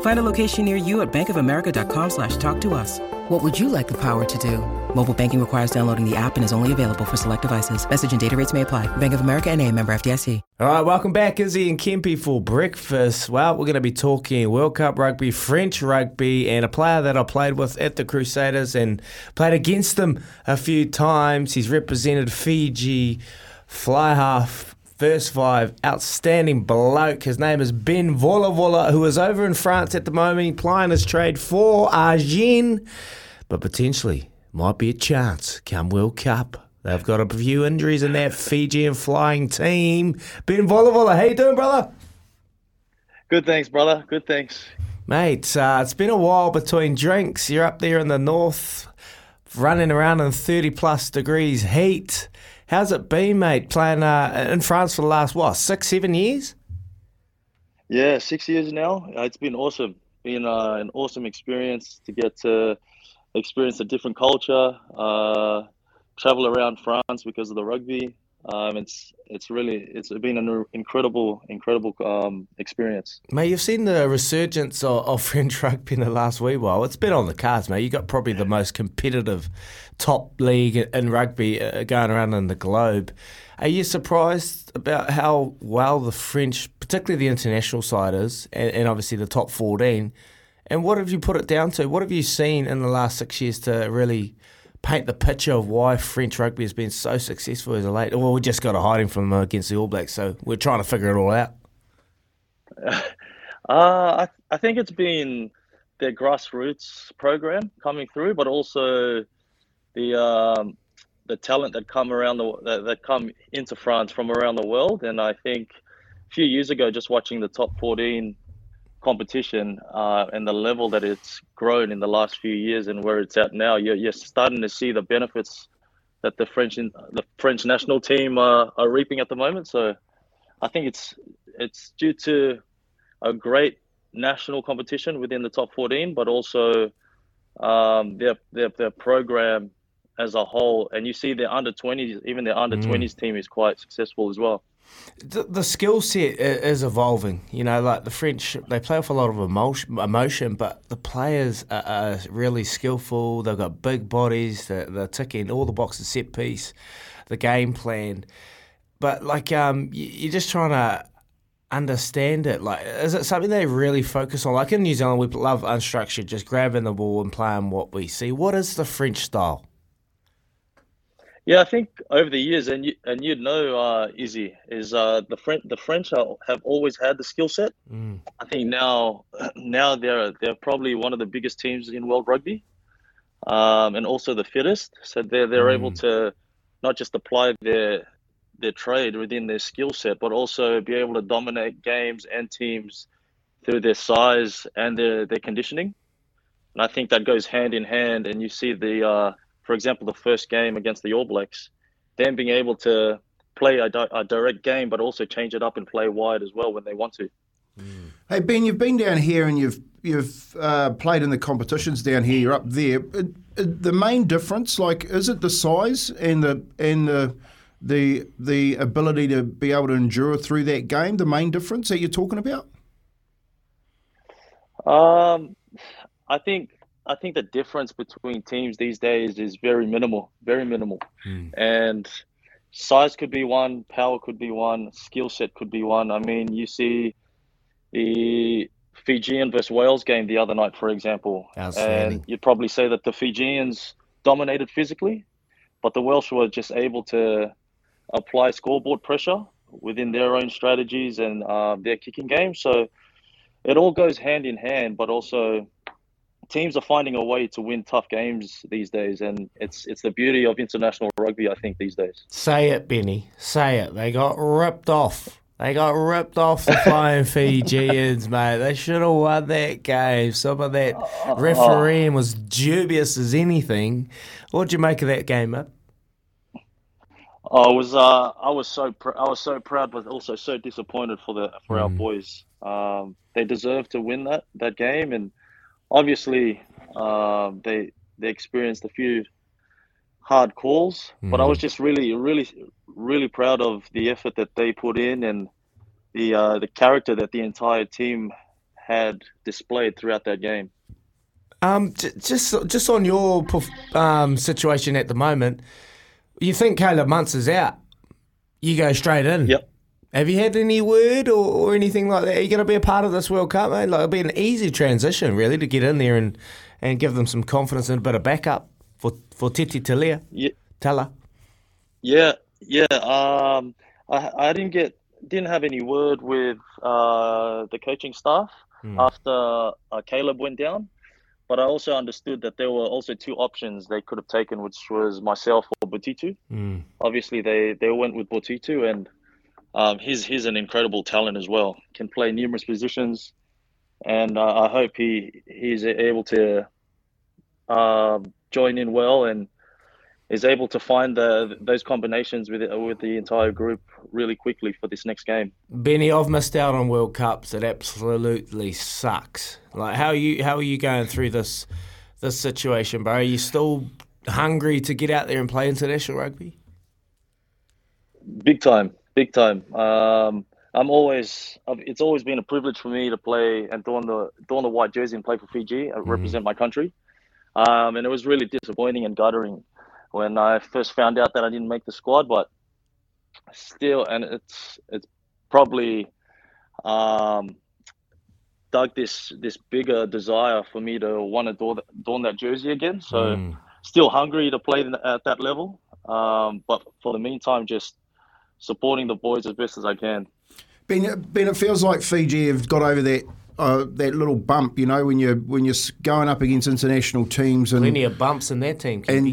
Find a location near you at bankofamerica.com/talktous. What would you like the power to do? Mobile banking requires downloading the app and is only available for select devices. Message and data rates may apply. Bank of America NA, member FDIC. All right, welcome back, Izzy and Kempi, for breakfast. Well, we're going to be talking World Cup rugby, French rugby, and a player that I played with at the Crusaders and played against them a few times. He's represented Fiji, fly half. First five, outstanding bloke. His name is Ben Volavola, who is over in France at the moment, plying his trade for Argentine, but potentially might be a chance come World Cup. They've got a few injuries in that Fijian flying team. Ben Volavola, how you doing, brother? Good, thanks, brother. Good, thanks. Mate, it's been a while between drinks. You're up there in the north, running around in 30-plus degrees heat. How's it been, mate, playing in France for the last, what, six, 7 years? Yeah, 6 years now. It's been awesome. Been an awesome experience to get to experience a different culture, travel around France because of the rugby. It's been an incredible experience. Mate, you've seen the resurgence of French rugby in the last wee while. It's been on the cards, mate. You've got probably the most competitive top league in rugby going around in the globe. Are you surprised about how well the French, particularly the international side, is, and obviously the top 14? And what have you put it down to? What have you seen in the last 6 years to really paint the picture of why French rugby has been so successful as of late? Well, we just got to hide him from against the All Blacks, so we're trying to figure it all out. I think it's been their grassroots program coming through, but also the talent that come into France from around the world. And I think a few years ago, just watching the top 14 competition and the level that it's grown in the last few years and where it's at now, you're starting to see the benefits that the French national team are reaping at the moment. So I think it's due to a great national competition within the top 14, but also their program as a whole. And you see their under-20s, even their under-20s team is quite successful as well. The skill set is evolving. You know, like the French, they play off a lot of emotion, but the players are really skillful. They've got big bodies. They're ticking all the boxes, set piece, the game plan. But, like, you're just trying to understand it. Like, is it something they really focus on? Like in New Zealand, we love unstructured, just grabbing the ball and playing what we see. What is the French style? Yeah, I think over the years, Izzy, is the French have always had the skill set. Mm. I think now they're probably one of the biggest teams in world rugby, and also the fittest. So they're able to not just apply their trade within their skill set, but also be able to dominate games and teams through their size and their conditioning. And I think that goes hand in hand, and you see for example, the first game against the All Blacks, them being able to play a direct game, but also change it up and play wide as well when they want to. Mm. Hey Ben, you've been down here and you've played in the competitions down here. You're up there. The main difference, like, is it the size and the ability to be able to endure through that game? The main difference that you're talking about? I think the difference between teams these days is very minimal. Mm. And size could be one, power could be one, skill set could be one. I mean, you see the Fijian versus Wales game the other night, for example. And you'd probably say that the Fijians dominated physically, but the Welsh were just able to apply scoreboard pressure within their own strategies and their kicking game. So it all goes hand in hand, but also teams are finding a way to win tough games these days, and it's the beauty of international rugby, I think, these days. Say it, Benny. Say it. They got ripped off. They got ripped off the flying Fijians, mate. They should have won that game. Some of that refereeing was dubious as anything. What did you make of that game, mate? I was so proud, but also so disappointed for our boys. They deserved to win that game, and obviously they experienced a few hard calls. But I was just really proud of the effort that they put in and the character that the entire team had displayed throughout that game. Just on your situation at the moment. You think Caleb Muntz is out, you go straight in. Yep. Have you had any word or anything like that? Are you going to be a part of this World Cup, mate? Like, it'll be an easy transition, really, to get in there and give them some confidence and a bit of backup for Tete Talia. Yeah. Tala. Yeah. I didn't have any word with the coaching staff after Caleb went down. But I also understood that there were also two options they could have taken, which was myself or Butitu. Obviously, they went with Butitu, and he's an incredible talent as well. Can play numerous positions, and I hope he's able to join in well and is able to find those combinations with the entire group really quickly for this next game. Benny, I've missed out on World Cups. It absolutely sucks. Like, how are you going through this situation, bro? Are you still hungry to get out there and play international rugby? Big time. It's always been a privilege for me to play and don the white jersey and play for Fiji and represent my country. And it was really disappointing and guttering when I first found out that I didn't make the squad, but still, and it's probably dug this bigger desire for me to want to don that jersey again. So still hungry to play at that level, but for the meantime, just supporting the boys as best as I can. Ben, it feels like Fiji have got over that little bump, you know, when you're going up against international teams, and plenty of bumps in that team, and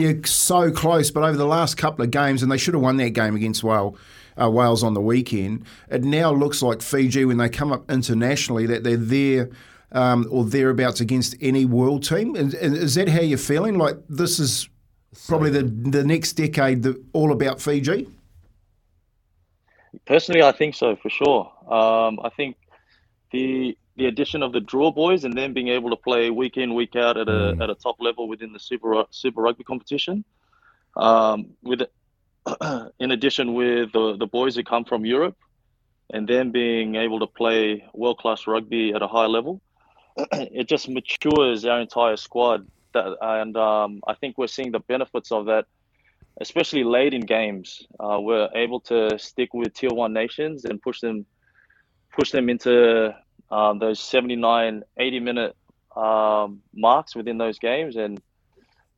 you're so close. But over the last couple of games, and they should have won that game against Wales on the weekend. It now looks like Fiji, when they come up internationally, that they're there or thereabouts against any world team. And is that how you're feeling? Like, this is probably the next decade all about Fiji. Personally, I think so, for sure. I think the addition of the draw boys and them being able to play week in, week out at a top level within the Super Rugby competition, in addition with the boys who come from Europe and them being able to play world-class rugby at a high level, it just matures our entire squad. I think we're seeing the benefits of that, especially late in games. We're able to stick with Tier 1 nations and push them into those 79, 80-minute marks within those games. And,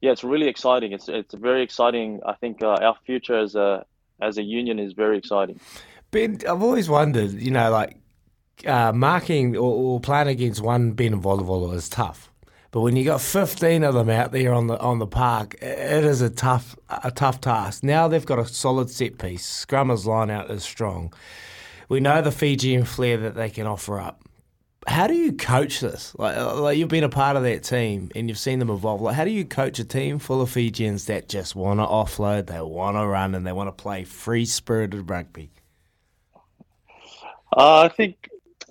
yeah, it's really exciting. It's very exciting. I think our future as a union is very exciting. Ben, I've always wondered, you know, like marking or playing against one Ben Volavola is tough. But when you got 15 of them out there on the park, it is a tough task. Now they've got a solid set piece. Scrummers line out is strong. We know the Fijian flair that they can offer up. How do you coach this? Like you've been a part of that team and you've seen them evolve. Like, how do you coach a team full of Fijians that just want to offload, they want to run, and they want to play free-spirited rugby? I think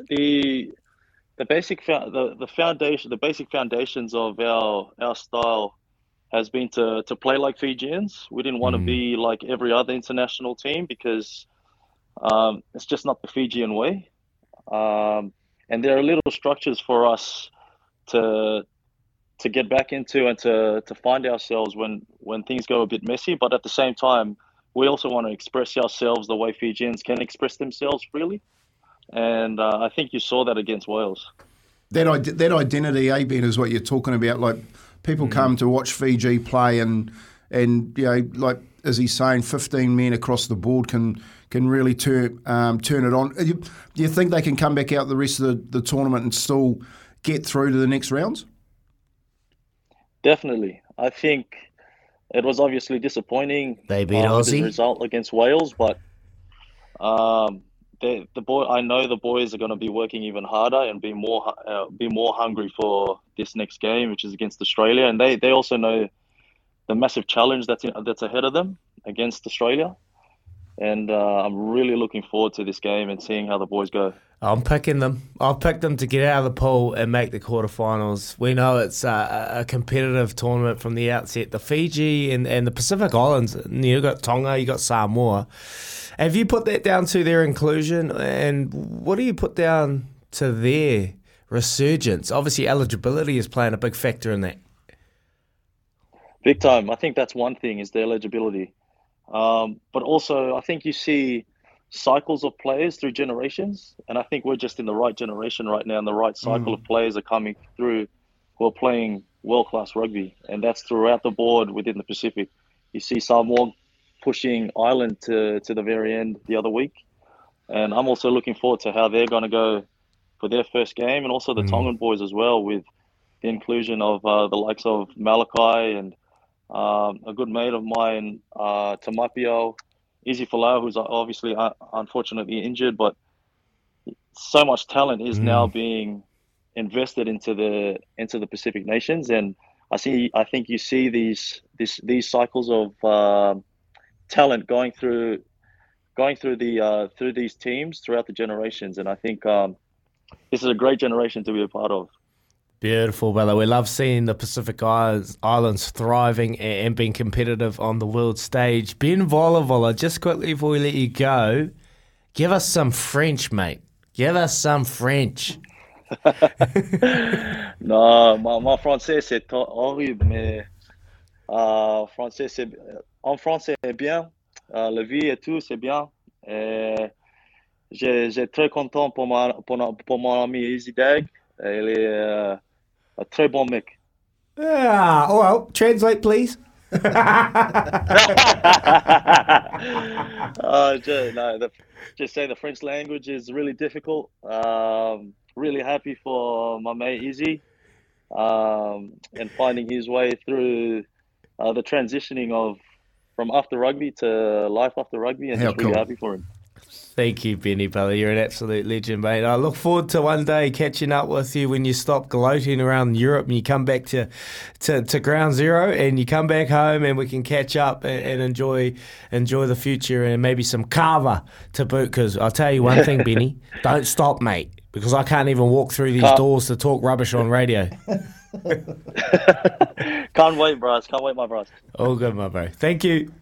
the basic foundations of our style has been to play like Fijians. We didn't want to be like every other international team because it's just not the Fijian way. And there are little structures for us to get back into and to find ourselves when things go a bit messy. But at the same time, we also want to express ourselves the way Fijians can express themselves freely. And I think you saw that against Wales. That identity, Ben, is what you're talking about. Like, people come to watch Fiji play, and And, you know, like Izzy's saying, 15 men across the board can really turn it on. Do you think they can come back out the rest of the tournament and still get through to the next rounds? Definitely. I think it was obviously disappointing. They beat Aussie. The result against Wales, but I know the boys are going to be working even harder and be more hungry for this next game, which is against Australia. And they also know the massive challenge that's ahead of them against Australia. And I'm really looking forward to this game and seeing how the boys go. I'm picking them. I'll pick them to get out of the pool and make the quarterfinals. We know it's a competitive tournament from the outset. The Fiji and the Pacific Islands, you've got Tonga, you've got Samoa. Have you put that down to their inclusion? And what do you put down to their resurgence? Obviously, eligibility is playing a big factor in that. Big time. I think that's one thing, is the eligibility. But also, I think you see cycles of players through generations, and I think we're just in the right generation right now, and the right cycle of players are coming through who are playing world-class rugby, and that's throughout the board within the Pacific. You see Samoa pushing Ireland to the very end the other week, and I'm also looking forward to how they're going to go for their first game, and also the Tongan boys as well, with the inclusion of the likes of Malachi and a good mate of mine, Tamapio, Izzy Folau, who's obviously unfortunately injured, but so much talent is now being invested into the Pacific nations, and I think you see these cycles of talent going through these teams throughout the generations, and I think this is a great generation to be a part of. Beautiful, brother. We love seeing the Pacific Islands thriving and being competitive on the world stage. Ben Volavola, just quickly before we let you go, give us some French, mate. Give us some French. No, my français c'est horrible, mais français c'est en français c'est bien. La vie et tout c'est bien. J'ai très content pour mon ami Izzy Dag. Elle est a très bon mec. Ah, oh, well, translate, please. Just say the French language is really difficult. Really happy for my mate Izzy and finding his way through the transitioning from after rugby to life after rugby, and just really happy for him. Thank you, Benny, brother. You're an absolute legend, mate. I look forward to one day catching up with you when you stop gloating around Europe and you come back to ground zero and you come back home, and we can catch up and enjoy the future and maybe some kava to boot, because I'll tell you one thing, Benny, don't stop, mate, because I can't even walk through these doors to talk rubbish on radio. Can't wait, bros. Can't wait, my bros. All good, my bro. Thank you.